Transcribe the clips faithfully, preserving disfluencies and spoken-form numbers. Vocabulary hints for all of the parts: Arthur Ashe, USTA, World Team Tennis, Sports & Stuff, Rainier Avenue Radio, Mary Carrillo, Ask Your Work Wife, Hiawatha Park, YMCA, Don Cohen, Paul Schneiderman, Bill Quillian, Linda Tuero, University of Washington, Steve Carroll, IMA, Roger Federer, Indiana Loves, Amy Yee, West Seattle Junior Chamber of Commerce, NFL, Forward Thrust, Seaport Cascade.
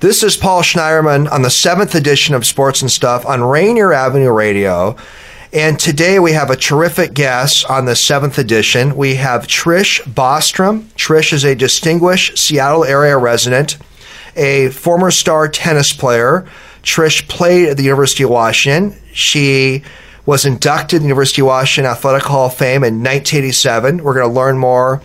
This is Paul Schneiderman on the seventh edition of Sports and Stuff on Rainier Avenue Radio. And today we have a terrific guest on the seventh edition. We have Trish Bostrom. Trish is a distinguished Seattle area resident, a former star tennis player. Trish played at the University of Washington. She was inducted in the University of Washington Athletic Hall of Fame in nineteen eighty-seven. We're going to learn more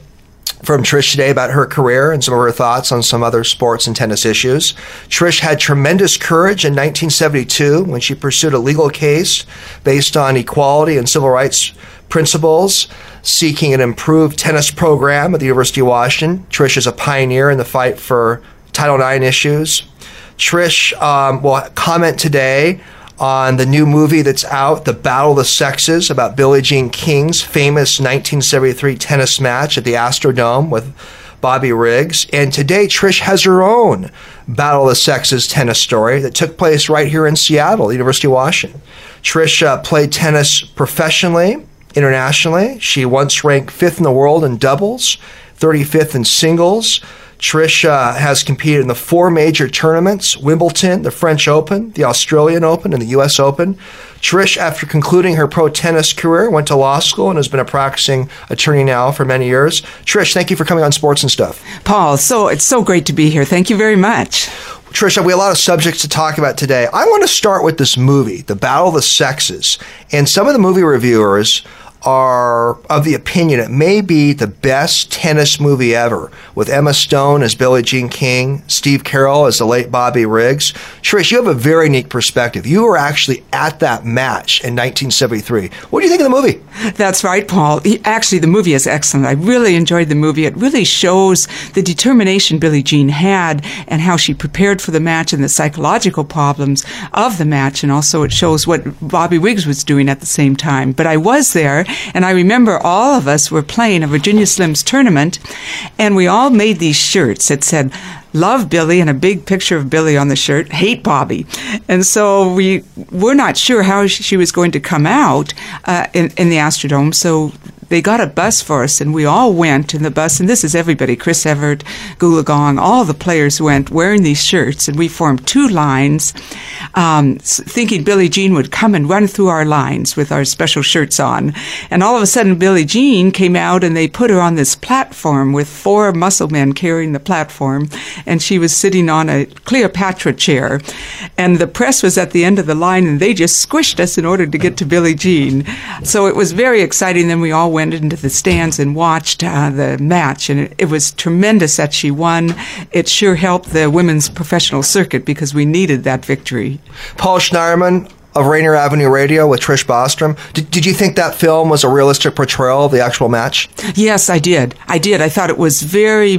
from Trish today about her career and some of her thoughts on some other sports and tennis issues. Trish had tremendous courage in nineteen seventy-two when she pursued a legal case based on equality and civil rights principles, seeking an improved tennis program at the University of Washington. Trish is a pioneer in the fight for Title nine issues. Trish um, will comment today on the new movie that's out, The Battle of the Sexes, about Billie Jean King's famous nineteen seventy-three tennis match at the Astrodome with Bobby Riggs. And today, Trish has her own Battle of the Sexes tennis story that took place right here in Seattle, the University of Washington. Trish uh, played tennis professionally, internationally. She once ranked fifth in the world in doubles, thirty-fifth in singles. Trish uh, has competed in the four major tournaments, Wimbledon, the French Open, the Australian Open, and the U S Open. Trish, after concluding her pro tennis career, went to law school and has been a practicing attorney now for many years. Trish, thank you for coming on Sports and Stuff. Paul, so it's so great to be here. Thank you very much. Trish, we have a lot of subjects to talk about today. I want to start with this movie, The Battle of the Sexes, and some of the movie reviewers are of the opinion it may be the best tennis movie ever, with Emma Stone as Billie Jean King, Steve Carroll as the late Bobby Riggs. Trish, you have a very unique perspective. You were actually at that match in nineteen seventy-three. What do you think of the movie? That's right, Paul. Actually, the movie is excellent. I really enjoyed the movie. It really shows the determination Billie Jean had and how she prepared for the match and the psychological problems of the match, and also it shows what Bobby Riggs was doing at the same time. But I was there, and I remember all of us were playing a Virginia Slims tournament, and we all made these shirts that said, "Love Billie," and a big picture of Billie on the shirt, "Hate Bobby." And so we were not sure how she was going to come out uh, in, in the Astrodome, so they got a bus for us, and we all went in the bus, and this is everybody, Chris Evert, Goolagong, all the players went wearing these shirts, and we formed two lines, um, thinking Billie Jean would come and run through our lines with our special shirts on. And all of a sudden, Billie Jean came out, and they put her on this platform with four muscle men carrying the platform, and she was sitting on a Cleopatra chair, and the press was at the end of the line, and they just squished us in order to get to Billie Jean. So it was very exciting. Then we all went into the stands and watched uh, the match, and it, it was tremendous that she won. It sure helped the women's professional circuit because we needed that victory. Paul Schneiderman of Rainier Avenue Radio with Trish Bostrom. Did, did you think that film was a realistic portrayal of the actual match? Yes, I did. I did. I thought it was very,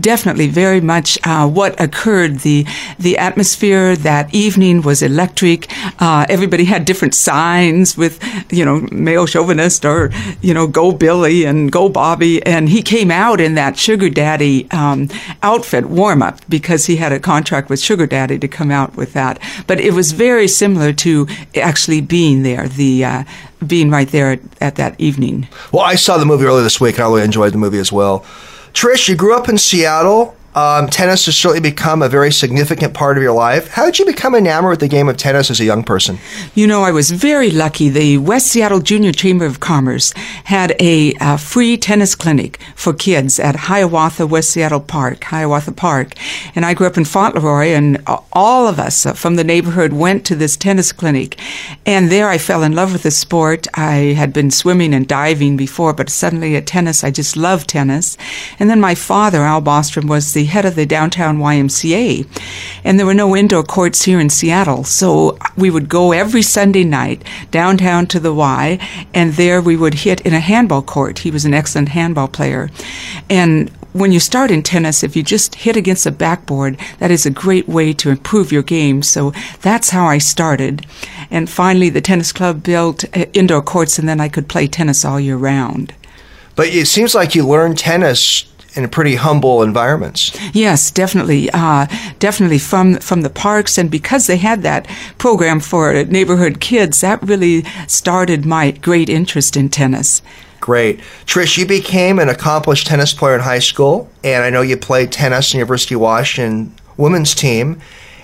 definitely very much uh, what occurred. The the atmosphere that evening was electric. Uh, everybody had different signs with, you know, male chauvinist or, you know, go Billy and go Bobby. And he came out in that Sugar Daddy um, outfit warm-up because he had a contract with Sugar Daddy to come out with that. But it was very similar to actually being there, the uh, being right there at, at that evening. Well, I saw the movie earlier this week, and I really enjoyed the movie as well. Trish, you grew up in Seattle. Um, tennis has certainly become a very significant part of your life. How did you become enamored with the game of tennis as a young person? You know, I was very lucky. The West Seattle Junior Chamber of Commerce had a, a free tennis clinic for kids at Hiawatha, West Seattle Park, Hiawatha Park. And I grew up in Fauntleroy, and all of us from the neighborhood went to this tennis clinic. And there I fell in love with the sport. I had been swimming and diving before, but suddenly at tennis, I just loved tennis. And then my father, Al Bostrom, was the head of the downtown Y M C A, and there were no indoor courts here in Seattle, so we would go every Sunday night downtown to the Y, and there we would hit in a handball court. He was an excellent handball player. And when you start in tennis, if you just hit against a backboard, that is a great way to improve your game. So that's how I started. And finally, the tennis club built indoor courts, and then I could play tennis all year round. But it seems like you learned tennis in pretty humble environments. Yes, definitely. Uh, definitely from from the parks. And because they had that program for neighborhood kids, that really started my great interest in tennis. Great. Trish, you became an accomplished tennis player in high school, and I know you played tennis in University of Washington women's team.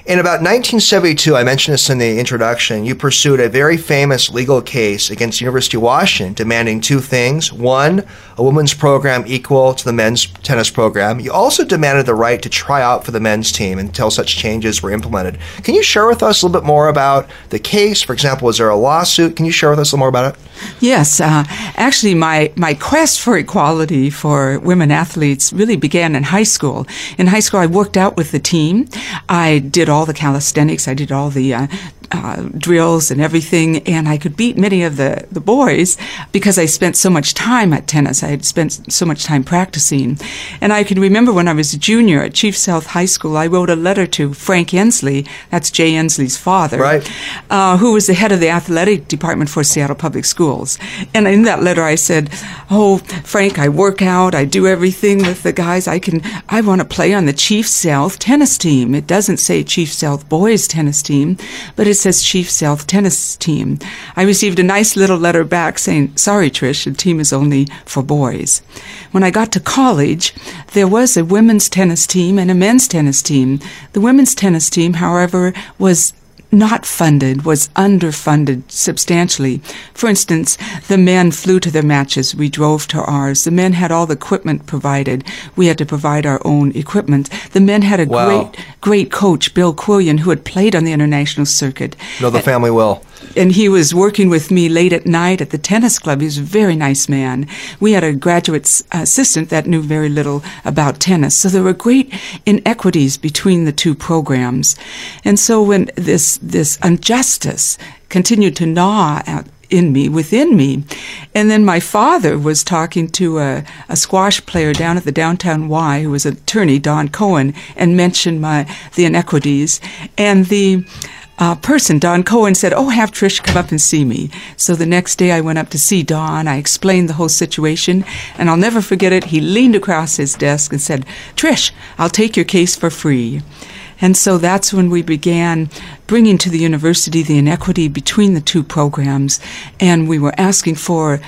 In about nineteen seventy-two, I mentioned this in the introduction, you pursued a very famous legal case against the University of Washington demanding two things. One, a women's program equal to the men's tennis program. You also demanded the right to try out for the men's team until such changes were implemented. Can you share with us a little bit more about the case? For example, was there a lawsuit? Can you share with us a little more about it? Yes. Uh, actually, my, my quest for equality for women athletes really began in high school. In high school, I worked out with the team. I did all the calisthenics, I did all the uh, uh, drills and everything, and I could beat many of the, the boys because I spent so much time at tennis. I had spent so much time practicing. And I can remember when I was a junior at Chief South High School, I wrote a letter to Frank Ensley, that's Jay Ensley's father, right. uh, who was the head of the athletic department for Seattle Public Schools. And in that letter I said, oh, Frank, I work out, I do everything with the guys, I can, I want to play on the Chief South tennis team. It doesn't say Chief South boys tennis team, but it says Chief South tennis team. I received a nice little letter back saying, sorry, Trish, the team is only for boys. When I got to college, there was a women's tennis team and a men's tennis team. The women's tennis team, however, was not funded, was underfunded substantially. For instance, the men flew to their matches. We drove to ours. The men had all the equipment provided. We had to provide our own equipment. The men had a wow. great, great coach, Bill Quillian, who had played on the international circuit. Know the and, family well. And he was working with me late at night at the tennis club. He was a very nice man. We had a graduate assistant that knew very little about tennis. So there were great inequities between the two programs. And so when this This injustice continued to gnaw at in me, within me. And then my father was talking to a, a squash player down at the Downtown Y, who was an attorney, Don Cohen, and mentioned my the inequities. And the uh, person, Don Cohen, said, oh, have Trish come up and see me. So the next day I went up to see Don. I explained the whole situation, and I'll never forget it. He leaned across his desk and said, Trish, I'll take your case for free. And so that's when we began bringing to the university the inequity between the two programs, and we were asking for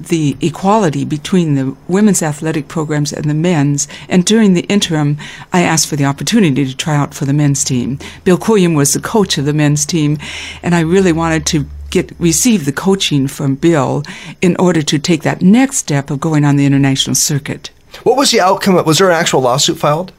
the equality between the women's athletic programs and the men's. And during the interim, I asked for the opportunity to try out for the men's team. Bill Quillian was the coach of the men's team, and I really wanted to Get, receive the coaching from Bill in order to take that next step of going on the international circuit. What was the outcome? Was there an actual lawsuit filed?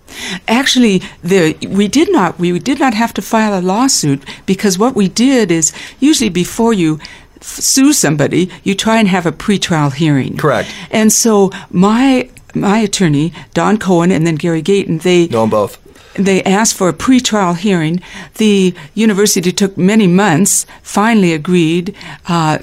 Actually, the, we did not. We did not have to file a lawsuit because what we did is usually before you f- sue somebody, you try and have a pretrial hearing. Correct. And so my my attorney, Don Cohen, and then Gary Gayton, they know them both. They asked for a pretrial hearing. The university took many months, finally agreed uh,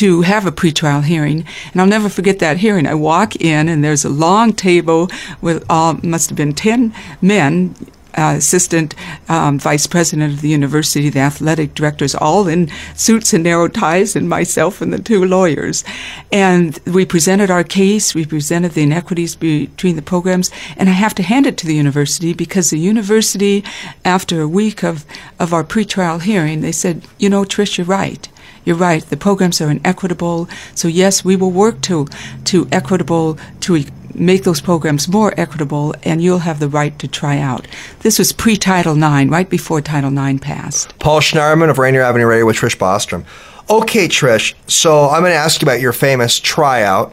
to have a pretrial hearing. And I'll never forget that hearing. I walk in, and there's a long table with all, must have been ten men, Uh, assistant um, vice president of the university, the athletic directors, all in suits and narrow ties, and myself and the two lawyers. And we presented our case, we presented the inequities be- between the programs, and I have to hand it to the university because the university, after a week of, of our pretrial hearing, they said, you know, Trish, you're right. You're right. The programs are inequitable. So, yes, we will work to to equitable, to e- make those programs more equitable, and you'll have the right to try out. This was pre-Title nine, right before Title nine passed. Paul Schneiderman of Rainier Avenue Radio with Trish Bostrom. Okay, Trish, so I'm going to ask you about your famous tryout.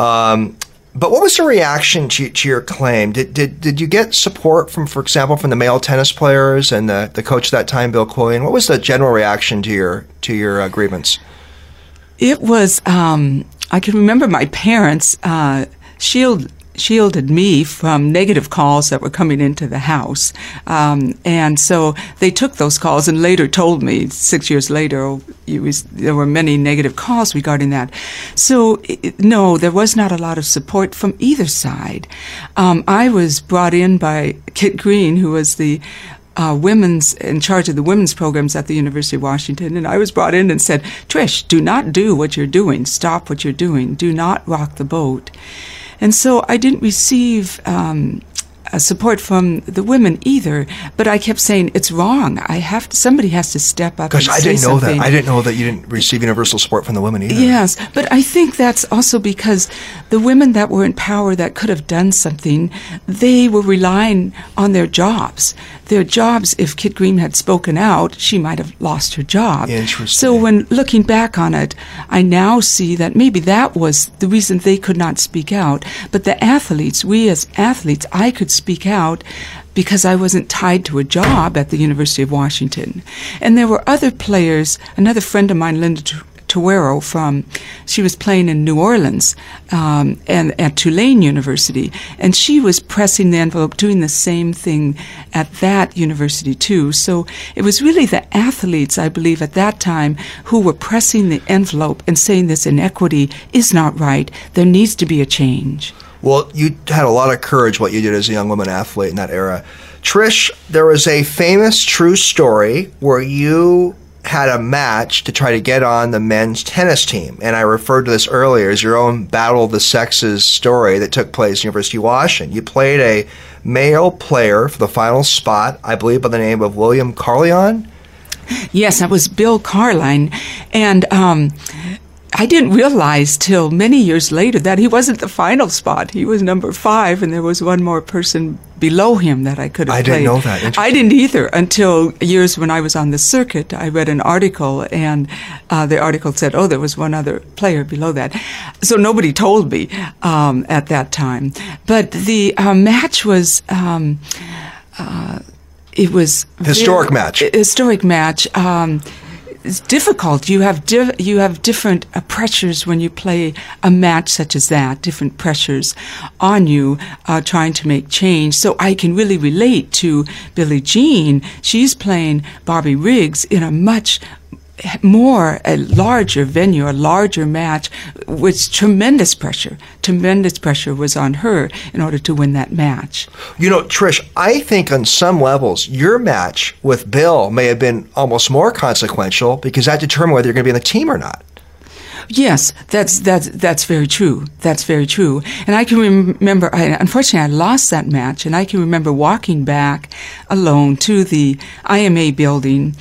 Um, but what was the reaction to, to your claim? Did, did did you get support from, for example, from the male tennis players and the, the coach at that time, Bill Quillian? What was the general reaction to your, to your uh, grievance? It was, um, I can remember my parents uh, Shield, shielded me from negative calls that were coming into the house. Um, and so they took those calls and later told me, six years later, it was, there were many negative calls regarding that. So, it, no, there was not a lot of support from either side. Um, I was brought in by Kit Green, who was the Uh, women's in charge of the women's programs at the University of Washington, and I was brought in and said, Trish, do not do what you're doing. Stop what you're doing. Do not rock the boat. And so I didn't receive um, support from the women either, but I kept saying it's wrong. I have to, somebody has to step up. Gosh, and I didn't know something. that. I didn't know that you didn't receive universal support from the women either. Yes, but I think that's also because the women that were in power that could have done something, they were relying on their jobs. Their jobs. If Kit Green had spoken out, she might have lost her job. Interesting. So when looking back on it, I now see that maybe that was the reason they could not speak out. But the athletes, we as athletes, I could speak out because I wasn't tied to a job at the University of Washington. And there were other players. Another friend of mine, Linda Tuero, from, she was playing in New Orleans um, and at Tulane University, and she was pressing the envelope, doing the same thing at that university too. So it was really the athletes, I believe, at that time who were pressing the envelope and saying this inequity is not right. There needs to be a change. Well, you had a lot of courage, what you did as a young woman athlete in that era. Trish, there was a famous true story where you had a match to try to get on the men's tennis team. And I referred to this earlier as your own Battle of the Sexes story that took place at University of Washington. You played a male player for the final spot, I believe by the name of William Carlion? Yes, that was Bill Carlion. And um, I didn't realize till many years later that he wasn't the final spot. He was number five, and there was one more person below him that I could have I played. I didn't know that. I didn't either until years when I was on the circuit. I read an article, and uh, the article said, oh, there was one other player below that. So nobody told me um, at that time. But the uh, match was... Um, uh, it was... Historic very, match. Historic match. Um It's difficult. You have di- you have different uh, pressures when you play a match such as that, different pressures on you uh, trying to make change. So I can really relate to Billie Jean. She's playing Bobby Riggs in a much more, a larger venue, a larger match, with tremendous pressure. Tremendous pressure was on her in order to win that match. You know, Trish, I think on some levels, your match with Bill may have been almost more consequential because that determined whether you're going to be on the team or not. Yes, that's that's that's very true. That's very true. And I can remember, I, unfortunately, I lost that match, and I can remember walking back alone to the I M A building,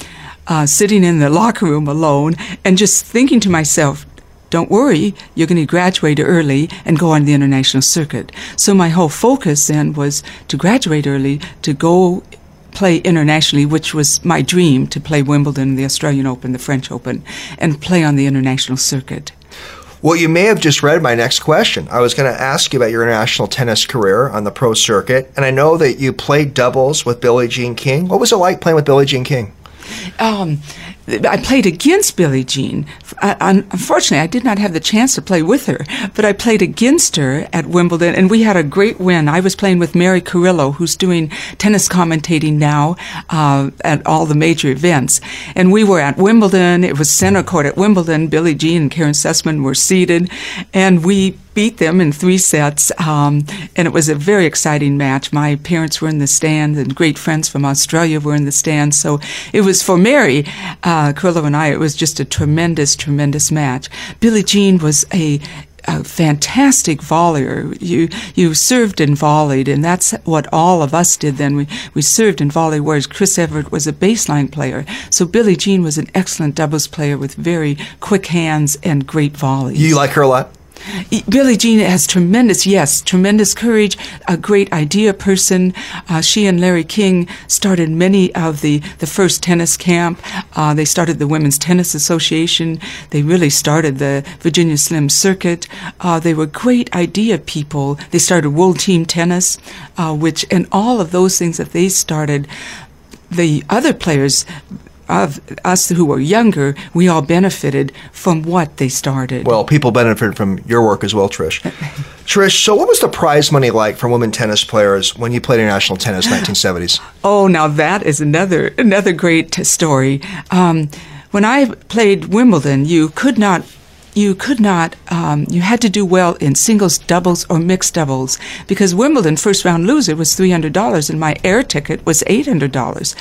Uh, sitting in the locker room alone and just thinking to myself, don't worry, you're going to graduate early and go on the international circuit. So my whole focus then was to graduate early, to go play internationally, which was my dream, to play Wimbledon, the Australian Open, the French Open, and play on the international circuit. Well, you may have just read my next question. I was going to ask you about your international tennis career on the pro circuit, and I know that you played doubles with Billie Jean King. What was it like playing with Billie Jean King? Um, I played against Billie Jean. I, unfortunately, I did not have the chance to play with her, but I played against her at Wimbledon, and we had a great win. I was playing with Mary Carrillo, who's doing tennis commentating now uh, at all the major events. And we were at Wimbledon. It was center court at Wimbledon. Billie Jean and Karen Sussman were seated, and we beat them in three sets, um, and it was a very exciting match. My parents were in the stands, and great friends from Australia were in the stands. So it was for Mary uh, Carrillo and I. It was just a tremendous, tremendous match. Billie Jean was a, a fantastic volleyer. You you served and volleyed, and that's what all of us did then. We we served and volleyed. Whereas Chris Evert was a baseline player, so Billie Jean was an excellent doubles player with very quick hands and great volleys. You like her a lot. Billie Jean has tremendous, yes, tremendous courage, a great idea person. Uh, she and Larry King started many of the, the first tennis camp. Uh, they started the Women's Tennis Association. They really started the Virginia Slims circuit. Uh, they were great idea people. They started World Team Tennis, uh, which, and all of those things that they started, the other players of us who were younger, we all benefited from what they started. Well, people benefited from your work as well, Trish. Trish, so what was the prize money like for women tennis players when you played international tennis in the nineteen seventies? Oh, now that is another another great story. Um, when I played Wimbledon, you could not you could not, um, you had to do well in singles, doubles, or mixed doubles, because Wimbledon first round loser was three hundred dollars and my air ticket was eight hundred dollars.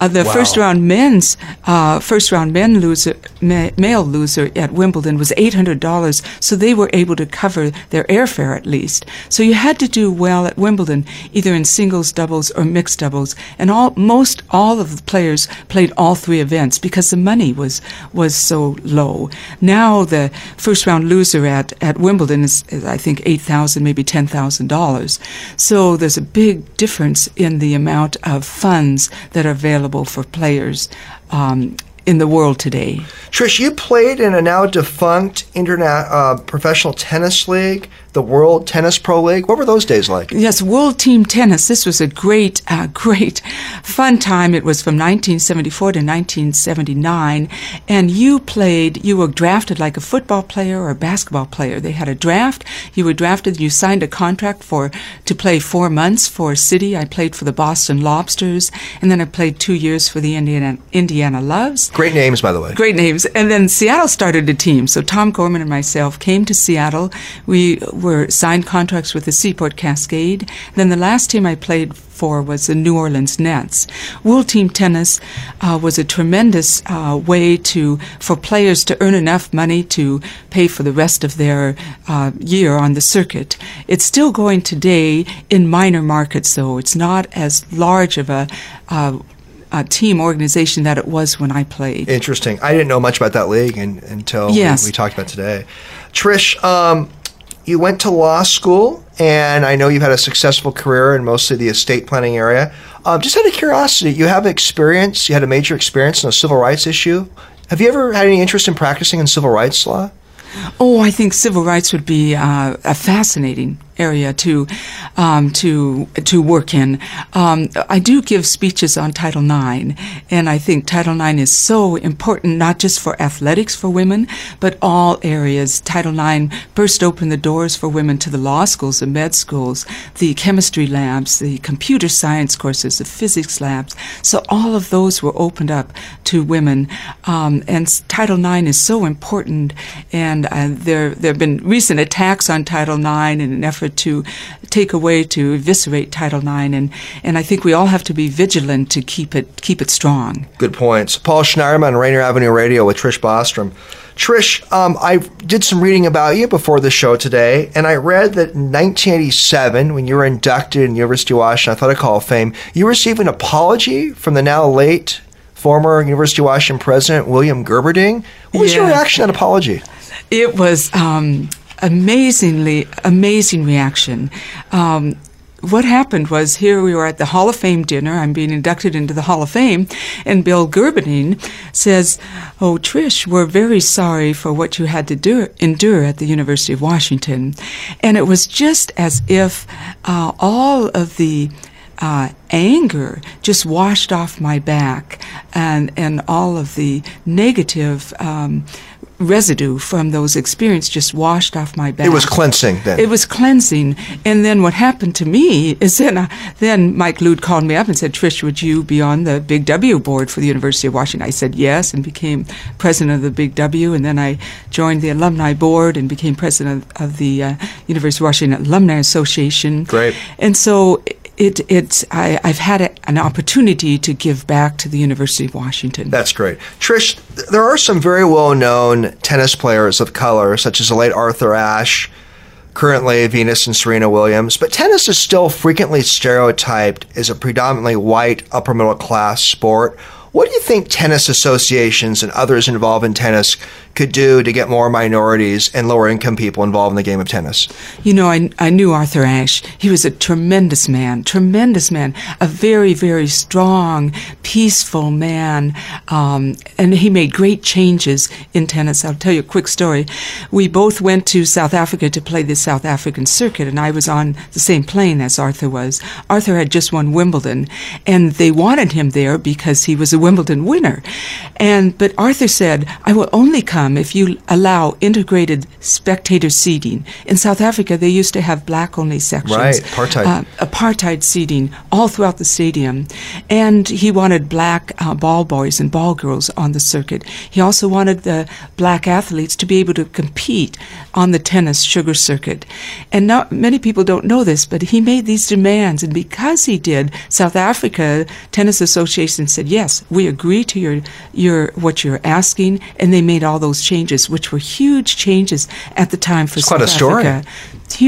Uh, the wow. first round men's, uh, first round men loser, ma- male loser at Wimbledon was eight hundred dollars, so they were able to cover their airfare at least. So you had to do well at Wimbledon, either in singles, doubles, or mixed doubles, and all, most all of the players played all three events because the money was, was so low. Now the first round loser at, at Wimbledon is, is I think eight thousand dollars, maybe ten thousand dollars. So there's a big difference in the amount of funds that are available for players um, in the world today. Trish, you played in a now defunct interna- uh, professional tennis league, the World Tennis Pro League. What were those days like? Yes, World Team Tennis. This was a great, uh, great fun time. It was from nineteen seventy-four to nineteen seventy-nine, and you played, you were drafted like a football player or a basketball player. They had a draft. You were drafted. You signed a contract for to play four months for a city. I played for the Boston Lobsters, and then I played two years for the Indiana, Indiana Loves. Great names, by the way. Great names. And then Seattle started a team. So Tom Gorman and myself came to Seattle. We were signed contracts with the Seaport Cascade. Then the last team I played for was the New Orleans Nets. World Team Tennis uh, was a tremendous uh, way to for players to earn enough money to pay for the rest of their uh, year on the circuit. It's still going today in minor markets, though. It's not as large of a uh, Uh, team organization that it was when I played. Interesting. I didn't know much about that league in, until yes. we, we talked about today. Trish, um, you went to law school, and I know you've had a successful career in mostly the estate planning area. Um, just out of curiosity, you have experience, you had a major experience in a civil rights issue. Have you ever had any interest in practicing in civil rights law? Oh, I think civil rights would be uh, a fascinating area to um, to to work in. Um, I do give speeches on Title nine, and I think Title nine is so important, not just for athletics for women, but all areas. Title nine first opened the doors for women to the law schools, the med schools, the chemistry labs, the computer science courses, the physics labs. So all of those were opened up to women, um, and Title nine is so important. And Uh, there, there have been recent attacks on Title nine in an effort to take away, to eviscerate Title nine, and, and I think we all have to be vigilant to keep it keep it strong. Good points. Paul Schneiderman on Rainier Avenue Radio with Trish Bostrom. Trish, um, I did some reading about you before the show today, and I read that in nineteen eighty-seven, when you were inducted in the University of Washington Athletic Hall of Fame, you received an apology from the now late former University of Washington president, William Gerberding. What was yeah. your reaction to that apology? It was um, amazingly, amazing reaction. Um, what happened was, here we were at the Hall of Fame dinner. I'm being inducted into the Hall of Fame. And Bill Gerberding says, "Oh, Trish, we're very sorry for what you had to do, endure at the University of Washington." And it was just as if uh, all of the Uh, anger just washed off my back, and, and all of the negative um, residue from those experiences just washed off my back. It was cleansing then. It was cleansing. And then what happened to me is then, uh, then Mike Lude called me up and said, "Trish, would you be on the Big W board for the University of Washington?" I said yes, and became president of the Big W, and then I joined the alumni board and became president of, of the uh, University of Washington Alumni Association. Great. And so It, it's, I, I've had a, an opportunity to give back to the University of Washington. That's great. Trish, there are some very well-known tennis players of color, such as the late Arthur Ashe, currently Venus and Serena Williams, but tennis is still frequently stereotyped as a predominantly white, upper-middle-class sport. What do you think tennis associations and others involved in tennis could do to get more minorities and lower-income people involved in the game of tennis? You know, I, I knew Arthur Ashe. He was a tremendous man, tremendous man, a very, very strong, peaceful man, um, and he made great changes in tennis. I'll tell you a quick story. We both went to South Africa to play the South African circuit, and I was on the same plane as Arthur was. Arthur had just won Wimbledon, and they wanted him there because he was a Wimbledon winner. And but Arthur said, "I will only come come if you allow integrated spectator seating. In South Africa, they used to have black-only sections. Right, apartheid. Uh, apartheid seating all throughout the stadium. And he wanted black uh, ball boys and ball girls on the circuit. He also wanted the black athletes to be able to compete on the tennis sugar circuit. And not many people don't know this, but he made these demands. And because he did, South Africa Tennis Association said, yes, we agree to your your what you're asking, and they made all those changes, which were huge changes at the time for South Africa. It's quite a story.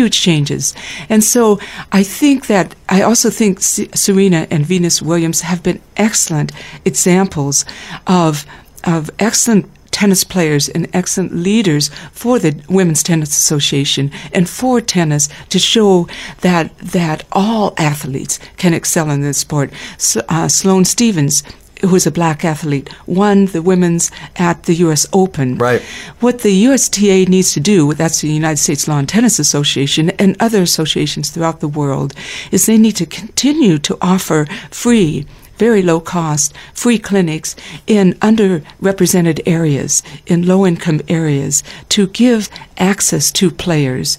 Huge changes. And so I think that, I also think Serena and Venus Williams have been excellent examples of of excellent tennis players and excellent leaders for the Women's Tennis Association and for tennis to show that that all athletes can excel in this sport. So, uh, Sloane Stephens, who is a black athlete, won the women's at the U S Open. Right. What the U S T A needs to do, that's the United States Lawn Tennis Association and other associations throughout the world, is they need to continue to offer free, very low cost, free clinics in underrepresented areas, in low-income areas, to give access to players.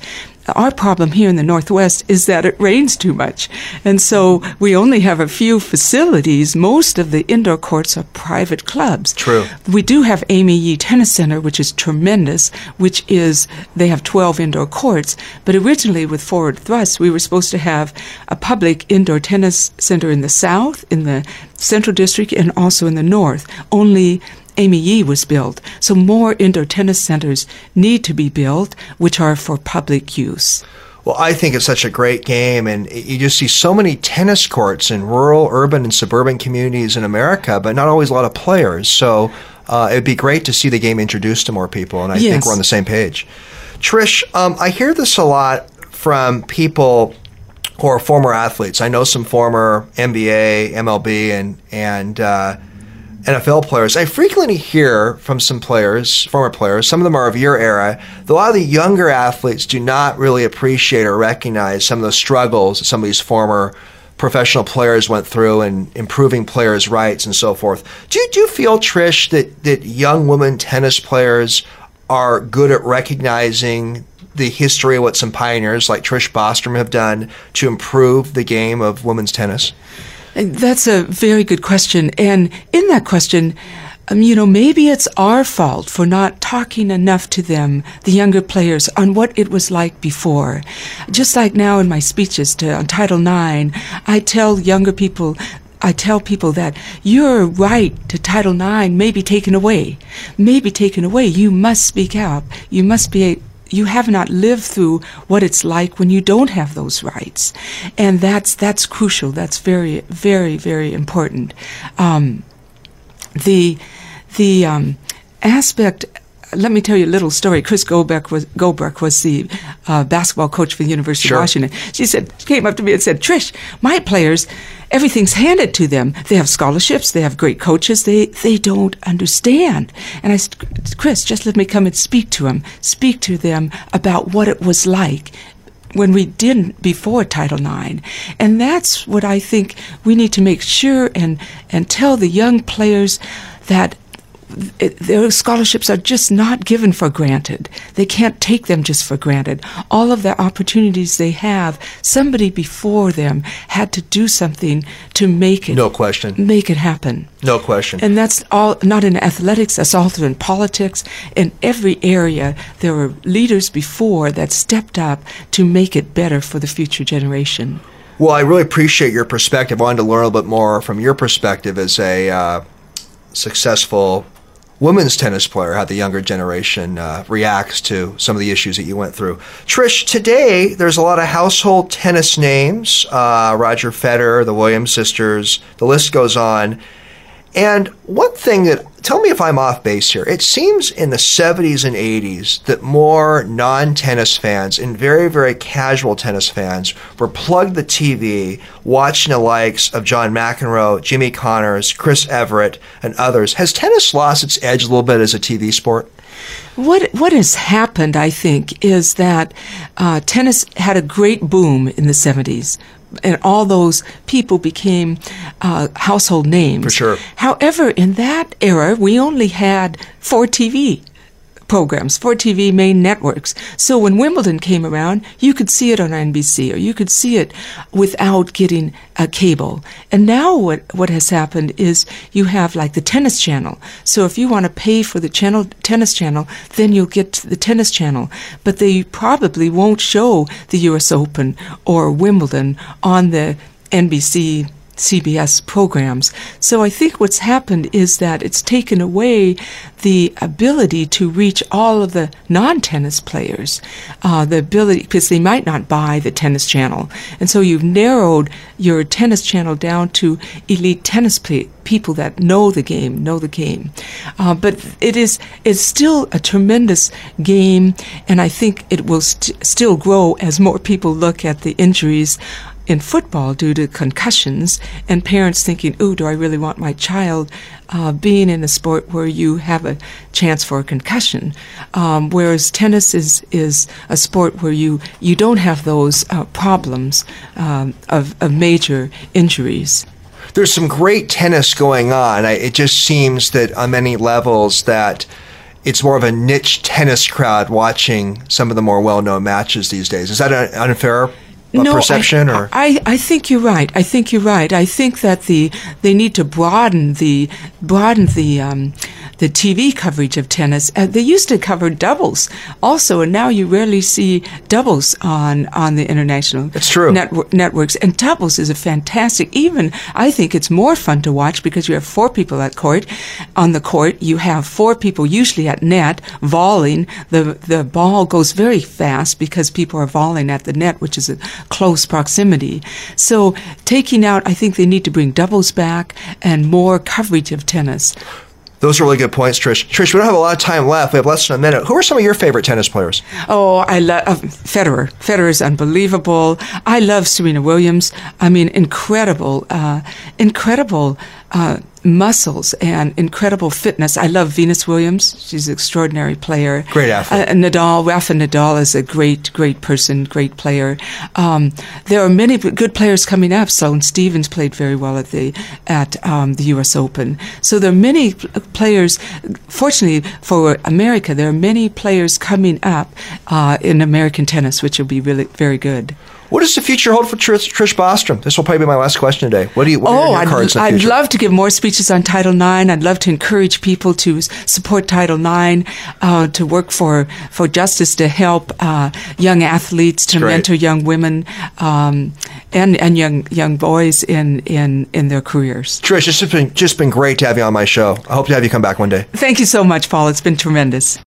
Our problem here in the Northwest is that it rains too much. And so we only have a few facilities. Most of the indoor courts are private clubs. True. We do have Amy Yee Tennis Center, which is tremendous, which is, they have twelve indoor courts. But originally with Forward Thrust, we were supposed to have a public indoor tennis center in the South, in the Central District, and also in the North. Only Amy Yee was built. So more indoor tennis centers need to be built, which are for public use. Well, I think it's such a great game, and you just see so many tennis courts in rural, urban, and suburban communities in America, but not always a lot of players. So uh, it'd be great to see the game introduced to more people, and I yes. think we're on the same page. Trish, um, I hear this a lot from people who are former athletes. I know some former N B A, M L B, and and uh N F L players. I frequently hear from some players, former players, some of them are of your era, that a lot of the younger athletes do not really appreciate or recognize some of the struggles that some of these former professional players went through in improving players' rights and so forth. Do you, do you feel, Trish, that, that young women tennis players are good at recognizing the history of what some pioneers like Trish Bostrom have done to improve the game of women's tennis? That's a very good question. And in that question, um, you know, maybe it's our fault for not talking enough to them, the younger players, on what it was like before. Just like now in my speeches to, on Title nine, I tell younger people, I tell people that your right to Title nine may be taken away. May be taken away. You must speak up. You must be a You have not lived through what it's like when you don't have those rights. And that's that's crucial. That's very, very, very important. Um, the the um, aspect, let me tell you a little story. Chris Goldbeck was, Goldberg was the uh, basketball coach for the University sure. of Washington. She said, came up to me and said, Trish, my players, everything's handed to them. They have scholarships. They have great coaches. They they don't understand. And I said, Chris, just let me come and speak to them, speak to them about what it was like when we didn't before Title nine. And that's what I think we need to make sure and, and tell the young players that It, their scholarships are just not given for granted. They can't take them just for granted. All of the opportunities they have, somebody before them had to do something to make it. No question. Make it happen. No question. And that's all, not in athletics, that's also in politics. In every area, there were leaders before that stepped up to make it better for the future generation. Well, I really appreciate your perspective. I wanted to learn a little bit more from your perspective as a uh, successful women's tennis player, how the younger generation uh, reacts to some of the issues that you went through. Trish, today there's a lot of household tennis names, uh, Roger Federer, the Williams sisters, the list goes on. And one thing that, tell me if I'm off base here, it seems in the seventies and eighties that more non-tennis fans and very, very casual tennis fans were plugged the T V, watching the likes of John McEnroe, Jimmy Connors, Chris Evert, and others. Has tennis lost its edge a little bit as a T V sport? What what has happened, I think, is that uh, tennis had a great boom in the seventies. And all those people became uh, household names. For sure. However, in that era, we only had four T V programs, for T V main networks. So when Wimbledon came around, you could see it on N B C, or you could see it without getting a cable. And now what what has happened is you have like the tennis channel. So if you want to pay for the channel tennis channel, then you'll get the tennis channel. But they probably won't show the U S Open or Wimbledon on the N B C, C B S programs. So I think what's happened is that it's taken away the ability to reach all of the non-tennis players, uh, the ability, because they might not buy the tennis channel. And so you've narrowed your tennis channel down to elite tennis play, people that know the game, know the game. Uh, but it is, it's still a tremendous game, and I think it will st- still grow as more people look at the injuries in football due to concussions, and parents thinking, ooh, do I really want my child uh, being in a sport where you have a chance for a concussion? Um, whereas tennis is, is a sport where you, you don't have those uh, problems um, of, of major injuries. There's some great tennis going on. I, it just seems that on many levels that it's more of a niche tennis crowd watching some of the more well-known matches these days. Is that an unfair No, perception I, or? I, I think you're right. I think you're right. I think that the they need to broaden the broaden the um, the T V coverage of tennis. Uh, they used to cover doubles also, and now you rarely see doubles on, on the international That's true. Network, networks. And doubles is a fantastic. Even I think it's more fun to watch because you have four people at court. On the court, you have four people usually at net volleying. The the ball goes very fast because people are volleying at the net, which is a close proximity. So taking out, I think they need to bring doubles back and more coverage of tennis. Those are really good points, Trish. Trish, we don't have a lot of time left. We have less than a minute. Who are some of your favorite tennis players? Oh, I love uh, Federer. Federer is unbelievable. I love Serena Williams. I mean, incredible, uh, incredible uh, muscles and incredible fitness. I love Venus Williams. She's an extraordinary player. Great athlete. Uh, Nadal, Rafa Nadal is a great, great person, great player. Um, there are many good players coming up. Sloane Stephens played very well at the at um, the U S Open. So there are many players. Fortunately for America, there are many players coming up uh, in American tennis, which will be really very good. What does the future hold for Trish, Trish Bostrom? This will probably be my last question today. What do you? What are oh, your cards I'd, in the future? I'd love to give more speeches on Title nine. I'd love to encourage people to support Title nine, uh, to work for, for justice, to help uh, young athletes, to Great. mentor young women um, and and young young boys in, in, in their careers. Trish, it's just been just been great to have you on my show. I hope to have you come back one day. Thank you so much, Paul. It's been tremendous.